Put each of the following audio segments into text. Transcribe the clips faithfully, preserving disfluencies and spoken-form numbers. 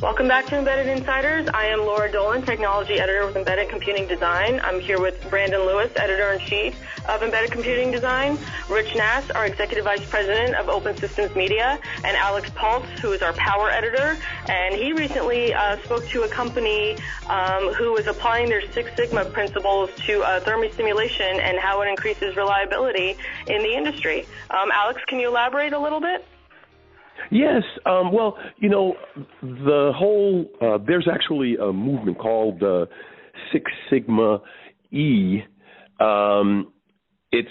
Welcome back to Embedded Insiders. I am Laura Dolan, Technology Editor with Embedded Computing Design. I'm here with Brandon Lewis, Editor-in-Chief of Embedded Computing Design, Rich Nass, our Executive Vice President of Open Systems Media, and Alex Paltz, who is our Power Editor. And he recently uh, spoke to a company um, who is applying their Six Sigma principles to uh, thermosimulation and how it increases reliability in the industry. Um, Alex, can you elaborate a little bit? Yes. Um, well, you know, the whole, uh, there's actually a movement called uh, Six Sigma E. Um, it's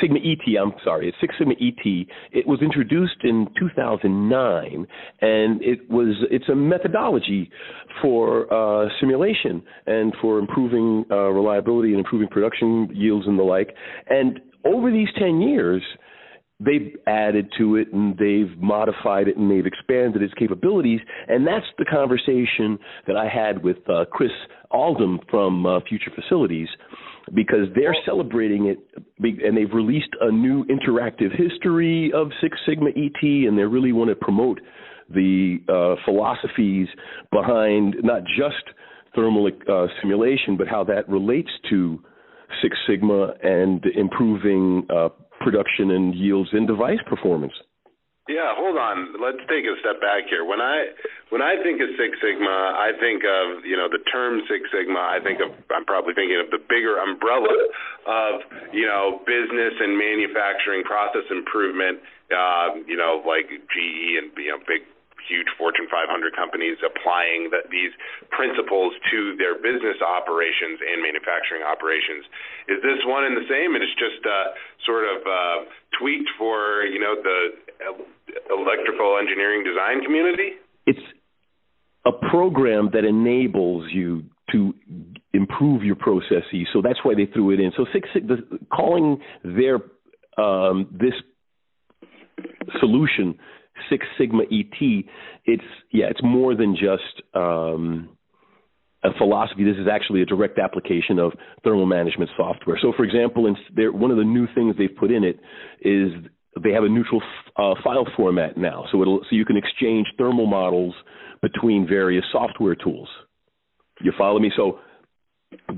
Sigma E T, I'm sorry. It's Six Sigma E T. It was introduced in two thousand nine, and it was it's a methodology for uh, simulation and for improving uh, reliability and improving production yields and the like. And over these ten years, they've added to it and they've modified it and they've expanded its capabilities. And that's the conversation that I had with uh, Chris Aldham from uh, Future Facilities, because they're celebrating it and they've released a new interactive history of Six Sigma E T, and they really want to promote the uh, philosophies behind not just thermal uh, simulation, but how that relates to Six Sigma and improving uh, production and yields and device performance. Yeah, hold on. Let's take a step back here. When I when I think of Six Sigma, I think of, you know, the term Six Sigma. I think of I'm probably thinking of the bigger umbrella of, you know, business and manufacturing process improvement. Uh, you know, like G E and, you know, big huge Fortune five hundred companies applying the, these principles to their business operations and manufacturing operations. Is this one and the same? And it's just uh, sort of uh, tweaked for, you know, the electrical engineering design community? It's a program that enables you to improve your processes. So that's why they threw it in. So Six Sigma, calling their um, this solution Six Sigma E T, it's, yeah, it's more than just um, a philosophy. This is actually a direct application of thermal management software. So, for example, in there, one of the new things they've put in it is they have a neutral uh, file format now. So, it'll, so you can exchange thermal models between various software tools. You follow me? So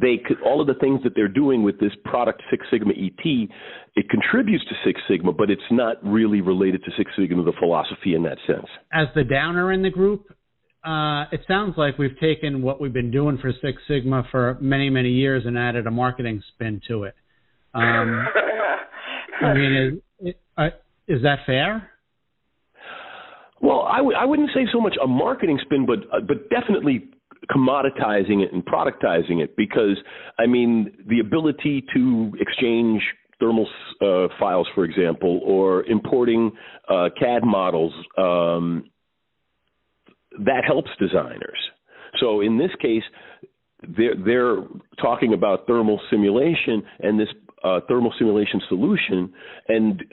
they could, all of the things that they're doing with this product Six Sigma E T, it contributes to Six Sigma, but it's not really related to Six Sigma, the philosophy in that sense. As the downer in the group, uh, it sounds like we've taken what we've been doing for Six Sigma for many, many years and added a marketing spin to it. Um, I mean, is, is that fair? Well, I, w- I wouldn't say so much a marketing spin, but uh, but definitely commoditizing it and productizing it, because, I mean, the ability to exchange thermal uh, files, for example, or importing uh, C A D models, um, that helps designers. So in this case, they're, they're talking about thermal simulation and this uh, thermal simulation solution, and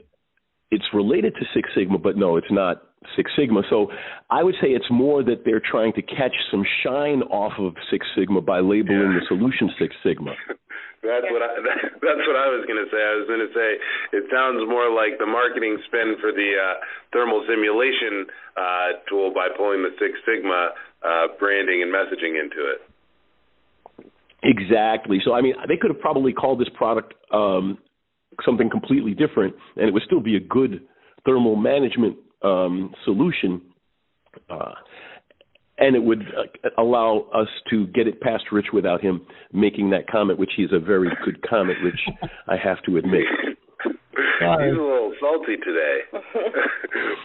it's related to Six Sigma, but no, it's not Six Sigma. So I would say it's more that they're trying to catch some shine off of Six Sigma by labeling yeah. the solution Six Sigma. That's what I, that, that's what I was going to say. I was going to say it sounds more like the marketing spin for the uh, thermal simulation uh, tool by pulling the Six Sigma uh, branding and messaging into it. Exactly. So, I mean, they could have probably called this product um, something completely different, and it would still be a good thermal management Um, solution, uh, and it would uh, allow us to get it past Rich without him making that comment, which he's a very good comment, which I have to admit. Sorry. He's a little salty today.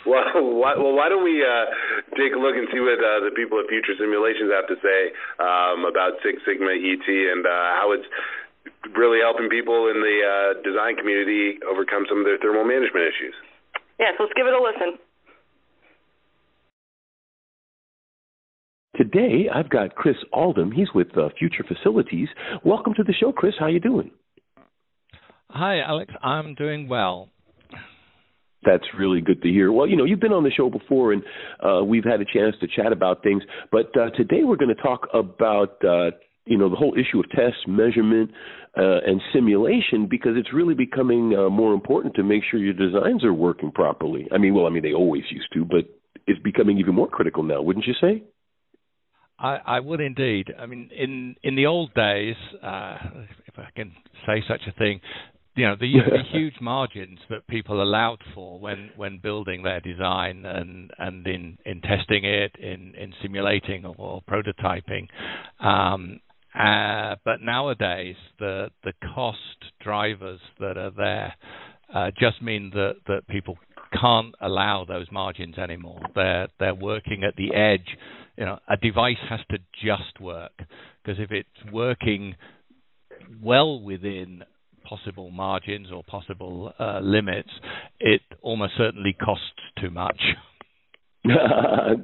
well, why, well, why don't we uh, take a look and see what uh, the people at Future Simulations have to say um, about Six Sigma E T and uh, how it's really helping people in the uh, design community overcome some of their thermal management issues. Yes, let's give it a listen. Today, I've got Chris Aldham. He's with uh, Future Facilities. Welcome to the show, Chris. How are you doing? Hi, Alex. I'm doing well. That's really good to hear. Well, you know, you've been on the show before, and uh, we've had a chance to chat about things. But uh, today we're going to talk about uh, you know, the whole issue of test, measurement, uh, and simulation, because it's really becoming uh, more important to make sure your designs are working properly. I mean, well, I mean, they always used to, but is becoming even more critical now, wouldn't you say? I, I would indeed. I mean, in, in the old days, uh, if I can say such a thing, you know, there used to be huge margins that people allowed for when, when building their design and, and in, in testing it, in, in simulating or, or prototyping. Um, uh, but nowadays, the the cost drivers that are there uh, just mean that, that people can't allow those margins anymore. They're they're working at the edge. You know, a device has to just work, because if it's working well within possible margins or possible uh, limits, it almost certainly costs too much.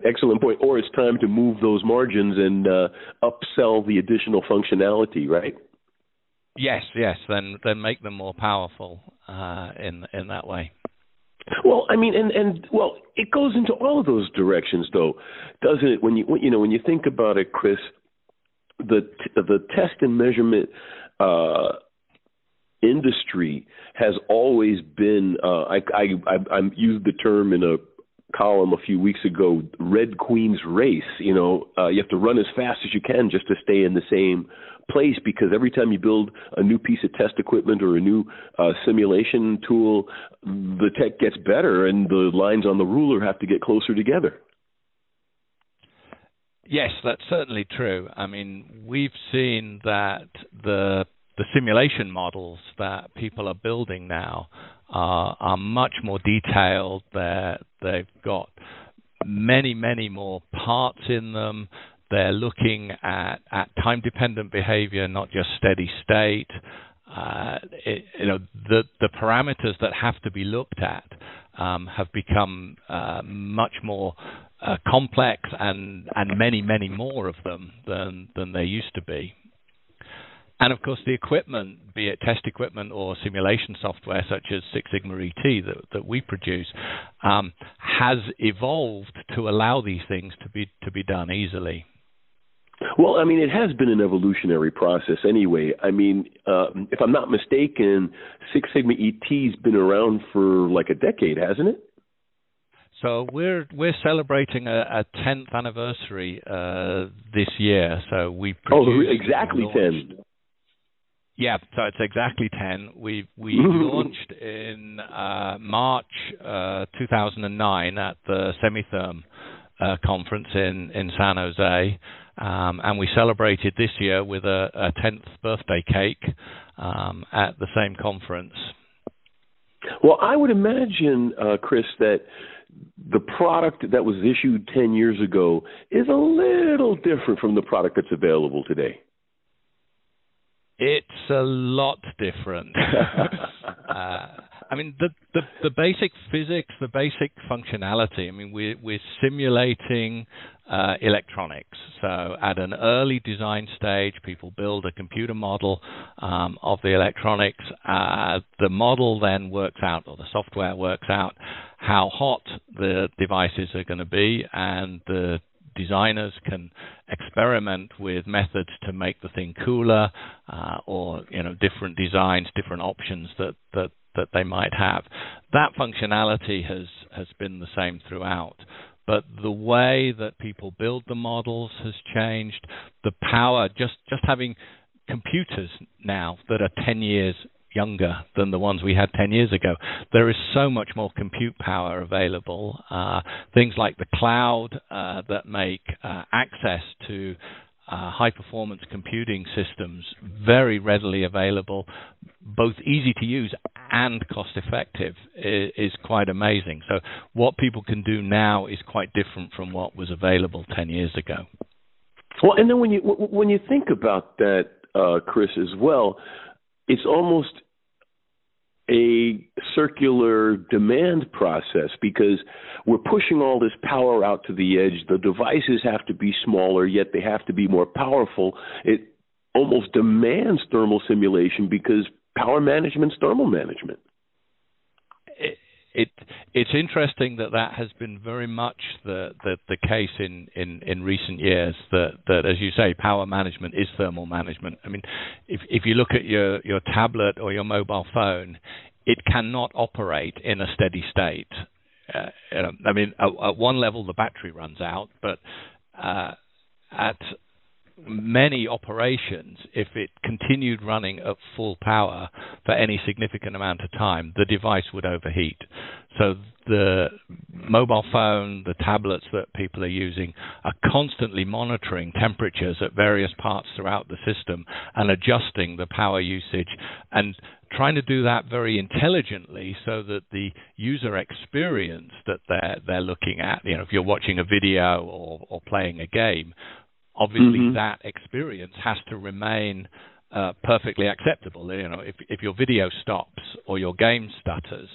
Excellent point. Or it's time to move those margins and uh, upsell the additional functionality, right? Yes, yes. Then then make them more powerful uh, in in that way. Well, I mean, and, and well, it goes into all of those directions, though, doesn't it? When you you know when you think about it, Chris, the the test and measurement uh, industry has always been. Uh, I, I I I used the term in a column a few weeks ago, Red Queen's race. You know, uh, you have to run as fast as you can just to stay in the same place, because every time you build a new piece of test equipment or a new uh, simulation tool, the tech gets better and the lines on the ruler have to get closer together. Yes, that's certainly true. I mean, we've seen that the the simulation models that people are building now are, are much more detailed. They're, they've got many, many more parts in them. They're looking at, at time-dependent behavior, not just steady state. Uh, it, you know, the, the parameters that have to be looked at um, have become uh, much more uh, complex, and, and many, many more of them than, than they used to be. And of course, the equipment, be it test equipment or simulation software such as Six Sigma E T that, that we produce, um, has evolved to allow these things to be to be done easily. Well, I mean, it has been an evolutionary process anyway. I mean, uh, if I'm not mistaken, Six Sigma E T's been around for like a decade, hasn't it? So we're we're celebrating a, a tenth anniversary uh, this year. So we produced oh exactly ten. Yeah, so it's exactly ten. We we launched in uh, March uh, two thousand nine at the Semitherm uh, conference in, in San Jose, um, and we celebrated this year with a, a tenth birthday cake um, at the same conference. Well, I would imagine, uh, Chris, that the product that was issued ten years ago is a little different from the product that's available today. It's a lot different. uh, I mean, the, the, the basic physics, the basic functionality, I mean, we're, we're simulating uh, electronics. So at an early design stage, people build a computer model um, of the electronics. Uh, the model then works out, or the software works out, how hot the devices are going to be, and the designers can experiment with methods to make the thing cooler, uh, or you know, different designs, different options that, that that they might have. That functionality has has been the same throughout, but the way that people build the models has changed. The power, just just having computers now that are ten years younger than the ones we had ten years ago. There is so much more compute power available. Uh, things like the cloud uh, that make uh, access to uh, high-performance computing systems very readily available, both easy to use and cost-effective, is, is quite amazing. So what people can do now is quite different from what was available ten years ago. Well, and then when you when you think about that, uh, Chris, as well, it's almost a circular demand process, because we're pushing all this power out to the edge. The devices have to be smaller, yet they have to be more powerful. It almost demands thermal simulation, because power management's thermal management. It, it it's interesting that that has been very much the the, the case in, in, in recent years. That that as you say, power management is thermal management. I mean, if if you look at your your tablet or your mobile phone, it cannot operate in a steady state. Uh, I mean, at, at one level, the battery runs out, but uh, at many operations, if it continued running at full power for any significant amount of time, the device would overheat. So the mobile phone, the tablets that people are using are constantly monitoring temperatures at various parts throughout the system and adjusting the power usage and trying to do that very intelligently so that the user experience that they're, they're looking at, you know, if you're watching a video or, or playing a game, obviously, mm-hmm. that experience has to remain uh, perfectly acceptable. You know, if if your video stops or your game stutters,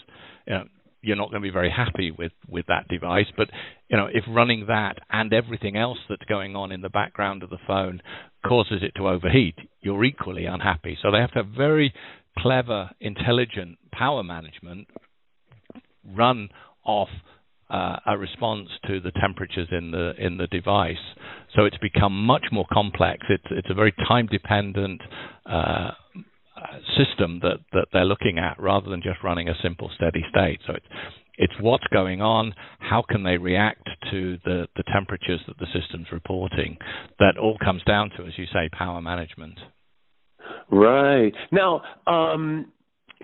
you know, you're not going to be very happy with, with that device. But you know, if running that and everything else that's going on in the background of the phone causes it to overheat, you're equally unhappy. So they have to have very clever, intelligent power management run off Uh, a response to the temperatures in the in the device. So it's become much more complex. It's it's a very time dependent uh, system that that they're looking at, rather than just running a simple steady state. So it's it's what's going on, how can they react to the the temperatures that the system's reporting. That all comes down to, as you say, power management. Right. Now, um,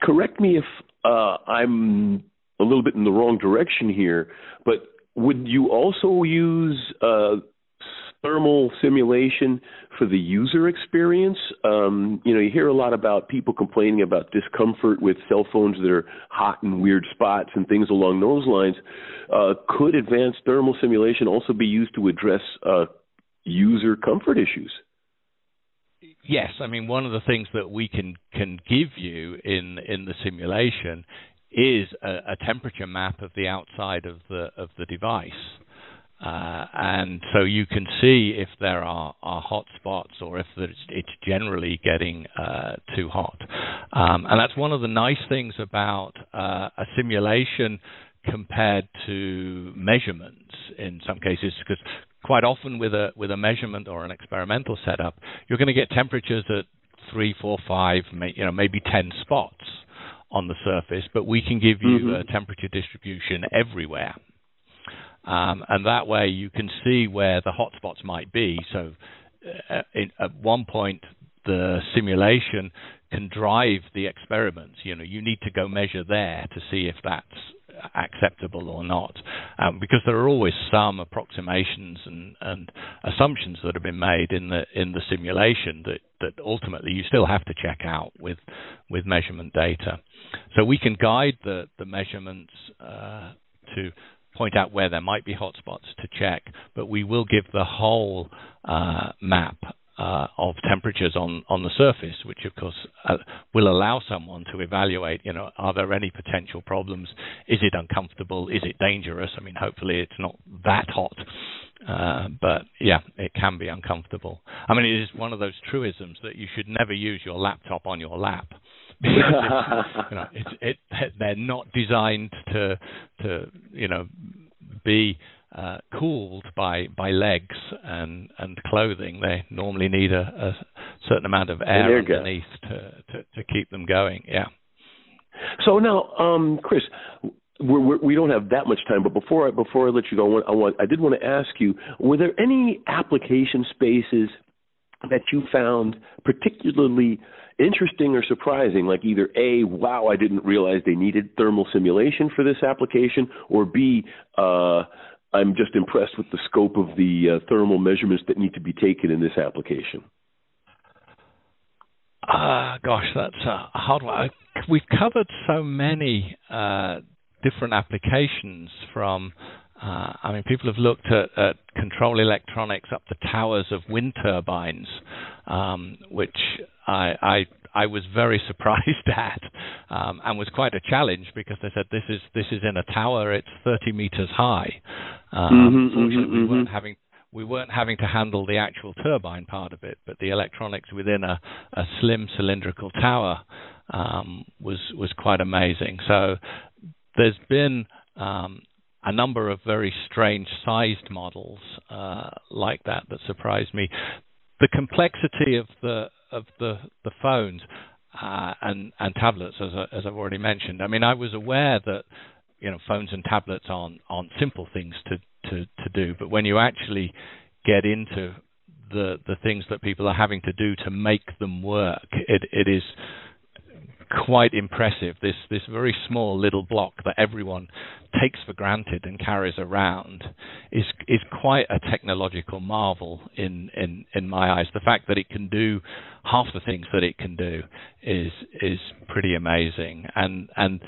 correct me if uh, I'm a little bit in the wrong direction here, but would you also use uh, thermal simulation for the user experience? Um, you know, you hear a lot about people complaining about discomfort with cell phones that are hot in weird spots and things along those lines. Uh, could advanced thermal simulation also be used to address uh, user comfort issues? Yes. I mean, one of the things that we can, can give you in, in the simulation is a, a temperature map of the outside of the of the device, uh, and so you can see if there are, are hot spots or if there's, it's generally getting uh, too hot. Um, and that's one of the nice things about uh, a simulation compared to measurements in some cases, because quite often with a with a measurement or an experimental setup, you're going to get temperatures at three, four, five, may, you know, maybe ten spots on the surface, but we can give you mm-hmm. a temperature distribution everywhere. Um, and that way you can see where the hotspots might be. So uh, it, at one point, the simulation can drive the experiments. You know, you need to go measure there to see if that's acceptable or not, um, because there are always some approximations and, and assumptions that have been made in the in the simulation that, that ultimately you still have to check out with with measurement data. So we can guide the the measurements uh, to point out where there might be hotspots to check, but we will give the whole uh, map Uh, of temperatures on, on the surface, which of course uh, will allow someone to evaluate, you know, are there any potential problems? Is it uncomfortable? Is it dangerous? I mean, hopefully it's not that hot, uh, but yeah, it can be uncomfortable. I mean, it is one of those truisms that you should never use your laptop on your lap. Because, you know, it's, it, they're not designed to, to you know, be Uh, cooled by, by legs and, and clothing. They normally need a, a certain amount of air underneath to, to, to keep them going, yeah. So now, um, Chris, we're, we're, we don't have that much time, but before I, before I let you go, I, want, I, want, I did want to ask you, were there any application spaces that you found particularly interesting or surprising, like either A, wow, I didn't realize they needed thermal simulation for this application, or B, uh, I'm just impressed with the scope of the uh, thermal measurements that need to be taken in this application? Uh, gosh, that's a hard one. We've covered so many uh, different applications from, uh, I mean, people have looked at, at control electronics up to towers of wind turbines, um, which I, I I was very surprised at, um, and was quite a challenge because they said this is this is in a tower. It's thirty meters high. Um, mm-hmm, fortunately, mm-hmm. we weren't having we weren't having to handle the actual turbine part of it, but the electronics within a, a slim cylindrical tower um, was was quite amazing. So there's been um, a number of very strange sized models uh, like that that surprised me. The complexity of the of the, the phones uh, and, and tablets, as, I, as I've already mentioned. I mean, I was aware that you know, phones and tablets aren't, aren't simple things to, to, to do, but when you actually get into the the things that people are having to do to make them work, it it is quite impressive, this this very small little block that everyone takes for granted and carries around is is quite a technological marvel in in in my eyes. The fact that it can do half the things that it can do is is pretty amazing, and and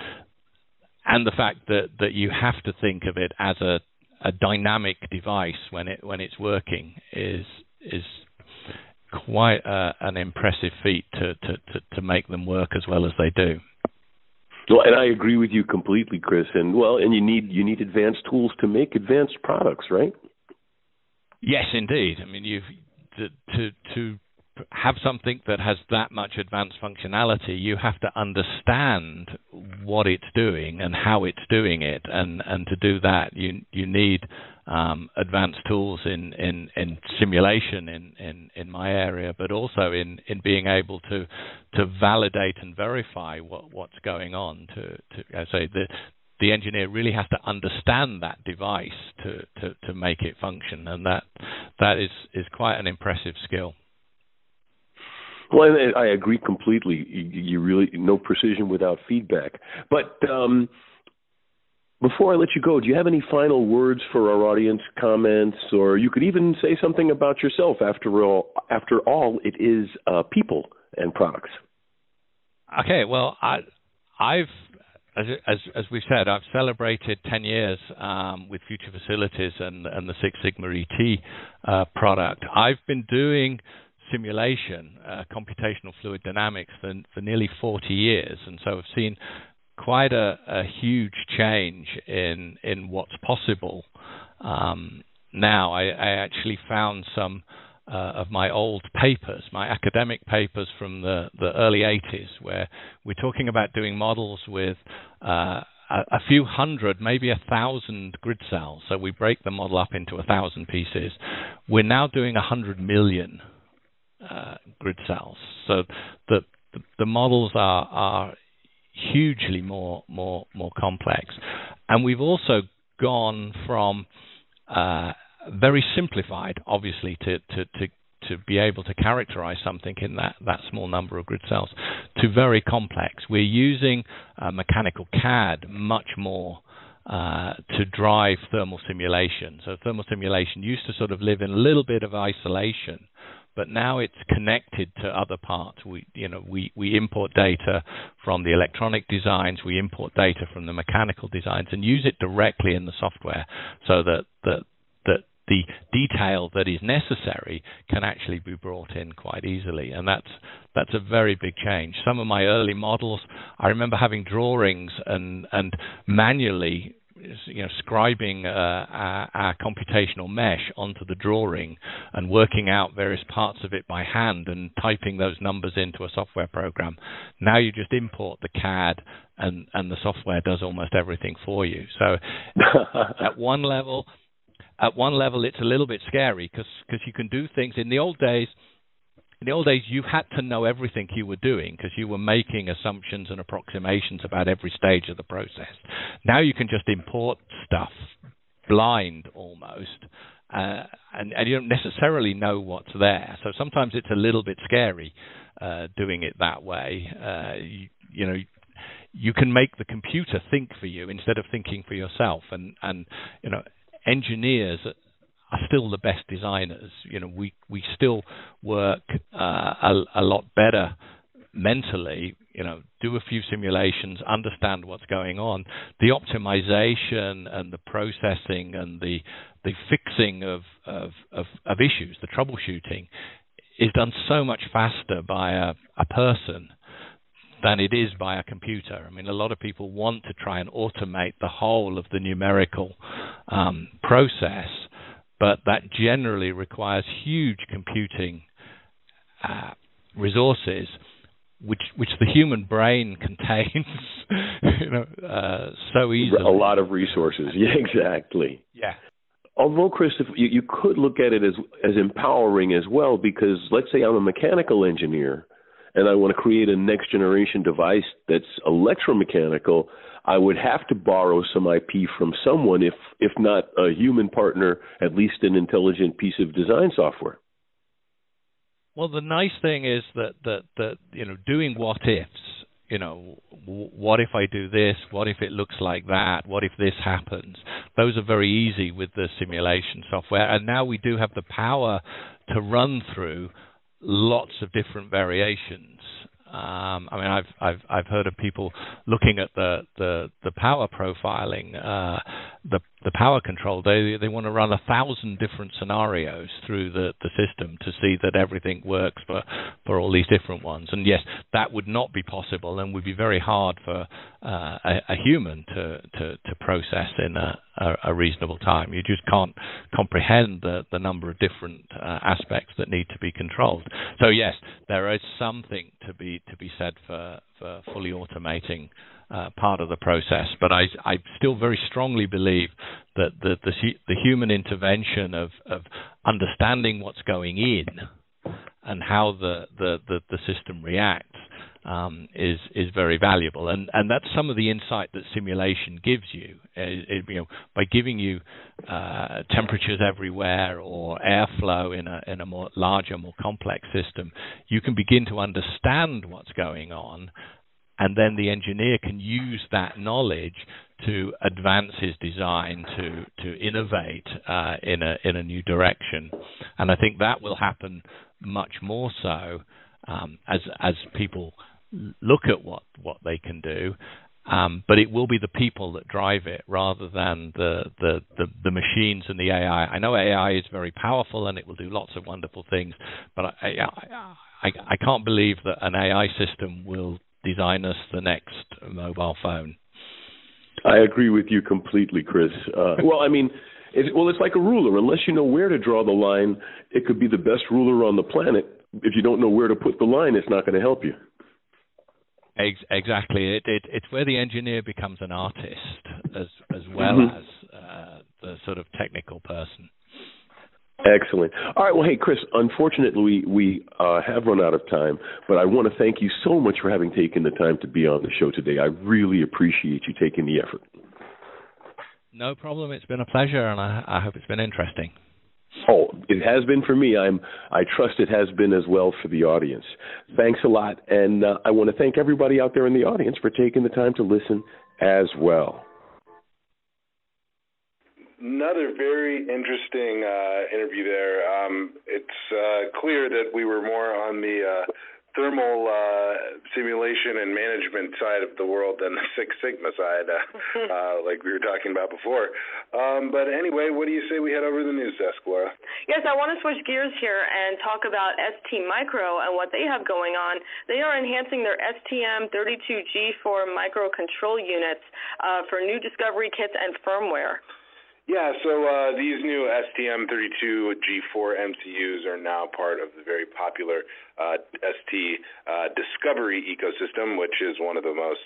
and the fact that that you have to think of it as a a dynamic device when it when it's working is is quite a, an impressive feat to, to, to, to make them work as well as they do. Well, and I agree with you completely, Chris. And well, and you need you need advanced tools to make advanced products, right? Yes, indeed. I mean, you've to to, to have something that has that much advanced functionality, you have to understand what it's doing and how it's doing it, and and to do that you you need um advanced tools in in in simulation in in in my area, but also in in being able to to validate and verify what what's going on. To to I say the the engineer really has to understand that device to to to make it function, and that that is is quite an impressive skill. Well, I agree completely. You really, no precision without feedback. But um, before I let you go, do you have any final words for our audience, comments, or you could even say something about yourself? After all, after all, it is uh, people and products. Okay. Well, I, I've as as as we said, I've celebrated ten years um, with Future Facilities and and the Six Sigma E T uh, product. I've been doing simulation, uh, computational fluid dynamics for, for nearly forty years, and so I've seen quite a, a huge change in in what's possible um, now. I, I actually found some uh, of my old papers, my academic papers from the, the early eighties, where we're talking about doing models with uh, a, a few hundred, maybe a thousand grid cells. So we break the model up into a thousand pieces. We're now doing a hundred million Uh, grid cells, so the the, the models are, are hugely more more more complex, and we've also gone from uh, very simplified, obviously, to, to to to be able to characterize something in that that small number of grid cells, to very complex. We're using uh, mechanical C A D much more Uh, to drive thermal simulation. So thermal simulation used to sort of live in a little bit of isolation, but now it's connected to other parts. We, you know, we, we import data from the electronic designs, we import data from the mechanical designs, and use it directly in the software, so that that that the detail that is necessary can actually be brought in quite easily. And that's that's a very big change. Some of my early models, I remember having drawings and and manually, you know, scribing uh, our, our computational mesh onto the drawing and working out various parts of it by hand and typing those numbers into a software program. Now you just import the C A D and, and the software does almost everything for you. So at one level, at one level it's a little bit scary, because because you can do things. In the old days, In the old days, you had to know everything you were doing, because you were making assumptions and approximations about every stage of the process. Now you can just import stuff blind almost, uh, and, and you don't necessarily know what's there. So sometimes it's a little bit scary uh, doing it that way. Uh, you, you know, you can make the computer think for you instead of thinking for yourself, and, and you know, engineers are still the best designers. You know, we we still work uh, a, a lot better mentally. You know, do a few simulations, understand what's going on. The optimization and the processing and the the fixing of of, of, of issues, the troubleshooting, is done so much faster by a, a person than it is by a computer. I mean, a lot of people want to try and automate the whole of the numerical um, process, but that generally requires huge computing uh, resources, which which the human brain contains, you know, uh, so easily. A lot of resources. Yeah, exactly. Yeah. Although, Chris, if you, you could look at it as as empowering as well, because let's say I'm a mechanical engineer, and I want to create a next generation device that's electromechanical, I would have to borrow some I P from someone, if if not a human partner, at least an intelligent piece of design software. Well, the nice thing is that that that you know, doing what ifs, you know, what if I do this? What if it looks like that? What if this happens? Those are very easy with the simulation software, and now we do have the power to run through lots of different variations. Um, I mean, I've I've I've heard of people looking at the the, the power profiling, uh, the the power control. They they want to run a thousand different scenarios through the, the system to see that everything works for, for all these different ones. And yes, that would not be possible, and would be very hard for uh, a, a human to, to, to process in a, a, a reasonable time. You just can't comprehend the the number of different uh, aspects that need to be controlled. So yes, there is something to be to be said for, for fully automating uh, part of the process, but I, I still very strongly believe that the, the, the human intervention of, of understanding what's going in and how the, the, the, the system reacts um, is is very valuable, and and that's some of the insight that simulation gives you. It, it, you know, by giving you uh, temperatures everywhere or airflow in a in a more larger, more complex system, you can begin to understand what's going on, and then the engineer can use that knowledge to advance his design, to to innovate uh, in a in a new direction, and I think that will happen much more so um, as as people look at what, what they can do, um, but it will be the people that drive it rather than the, the, the, the machines and the A I. I know A I is very powerful and it will do lots of wonderful things, but I I, I, I can't believe that an A I system will design us the next mobile phone. I agree with you completely, Chris. Uh, well, I mean, it, well, it's like a ruler. Unless you know where to draw the line, it could be the best ruler on the planet. If you don't know where to put the line, it's not going to help you. Exactly. It, it, it's where the engineer becomes an artist as, as well mm-hmm. as uh, the sort of technical person. Excellent. All right. Well, hey, Chris, unfortunately, we, we uh, have run out of time, but I want to thank you so much for having taken the time to be on the show today. I really appreciate you taking the effort. No problem. It's been a pleasure, and I, I hope it's been interesting. Oh, it has been for me. I'm, I trust it has been as well for the audience. Thanks a lot, and uh, I want to thank everybody out there in the audience for taking the time to listen as well. Another very interesting uh, interview there. Um, it's uh, clear that we were more on the uh, thermal uh, simulation and management side of the world than the Six Sigma side, uh, uh, like we were talking about before. Um, but anyway, what do you say we head over to the news desk, Laura? Yes, I want to switch gears here and talk about STMicro and what they have going on. They are enhancing their S T M thirty-two G four microcontrol units uh, for new discovery kits and firmware. Yeah, so uh, these new S T M thirty-two G four M C Us are now part of the very popular uh, S T uh, Discovery ecosystem, which is one of the most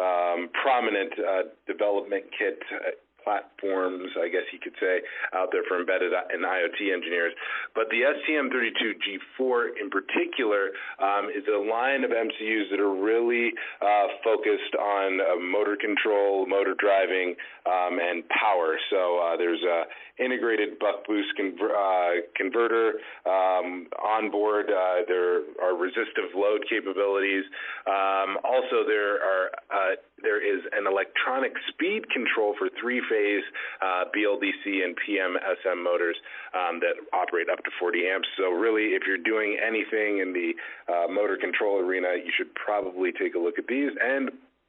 um, prominent uh, development kit uh, platforms, I guess you could say, out there for embedded and IoT engineers. But the S T M thirty-two G four in particular um, is a line of M C Us that are really uh, focused on uh, motor control, motor driving, um, and power. So uh, there's an integrated buck-boost conver uh, converter um, on board. Uh, there are resistive load capabilities. Um, also, there are uh, there is an electronic speed control for three-phase Uh, B L D C and P M S M motors um, that operate up to forty amps. So really, if you're doing anything in the uh, motor control arena, you should probably take a look at these, and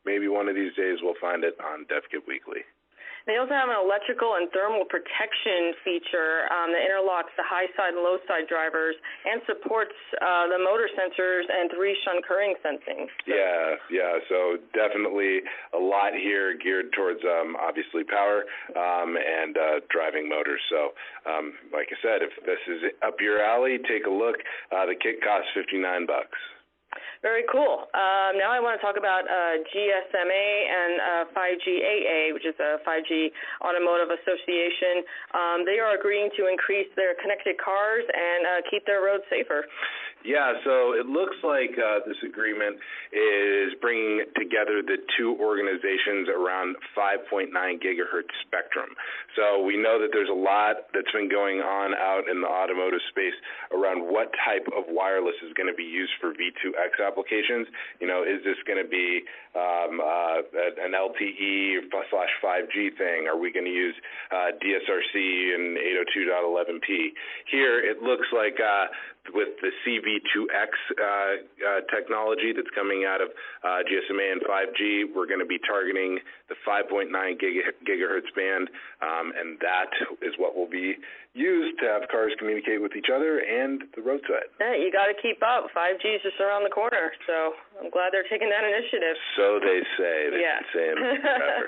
maybe one of these days we'll find it on DevKit Weekly. They also have an electrical and thermal protection feature um, that interlocks the high side and low side drivers and supports uh, the motor sensors and three shunt current sensing. So. Yeah, yeah. So definitely a lot here geared towards um, obviously power um, and uh, driving motors. So um, like I said, if this is up your alley, take a look. Uh, the kit costs fifty-nine bucks. Very cool. Um, now I want to talk about uh, G S M A and uh, five G A A, which is a five G Automotive Association. Um, they are agreeing to increase their connected cars and uh, keep their roads safer. Yeah, so it looks like uh, this agreement is bringing together the two organizations around five point nine gigahertz spectrum. So we know that there's a lot that's been going on out in the automotive space around what type of wireless is going to be used for V two X applications. You know, is this going to be um, uh, an L T E slash five G thing? Are we going to use uh, D S R C and eight oh two dot eleven P? Here it looks like uh, with the C V two X uh, uh, technology that's coming out of uh, G S M A and five G, we're going to be targeting the five point nine gigahertz band, um, and that is what will be used to have cars communicate with each other and the roadside. Yeah, you got to keep up. five G is just around the corner, so I'm glad they're taking that initiative. So they say. They've yeah. been saying it forever.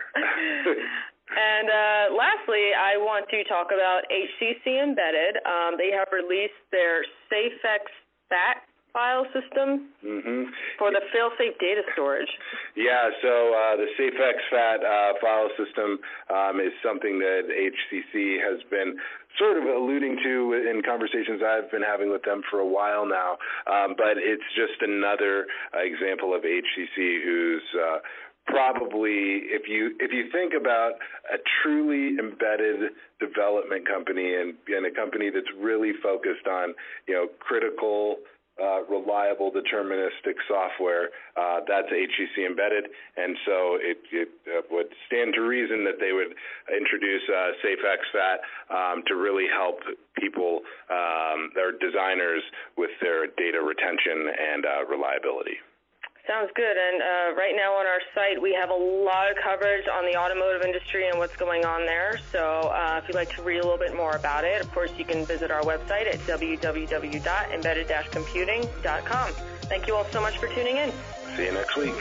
And uh, lastly, I want to talk about H C C Embedded. Um, they have released their SafeX F A T file system mm-hmm. for the fail-safe data storage. Yeah, so uh, the SafeX F A T uh, file system um, is something that H C C has been sort of alluding to in conversations I've been having with them for a while now, um, but it's just another uh, example of H C C who's uh, probably, if you if you think about a truly embedded development company and, and a company that's really focused on, you know, critical, uh, reliable, deterministic software, uh, that's H C C Embedded, and so it, it uh, would stand to reason that they would introduce uh, SafeX F A T um, to really help people, um, their designers, with their data retention and uh, reliability. Sounds good. And uh, right now on our site, we have a lot of coverage on the automotive industry and what's going on there. So uh, if you'd like to read a little bit more about it, of course, you can visit our website at w w w dot embedded dash computing dot com. Thank you all so much for tuning in. See you next week.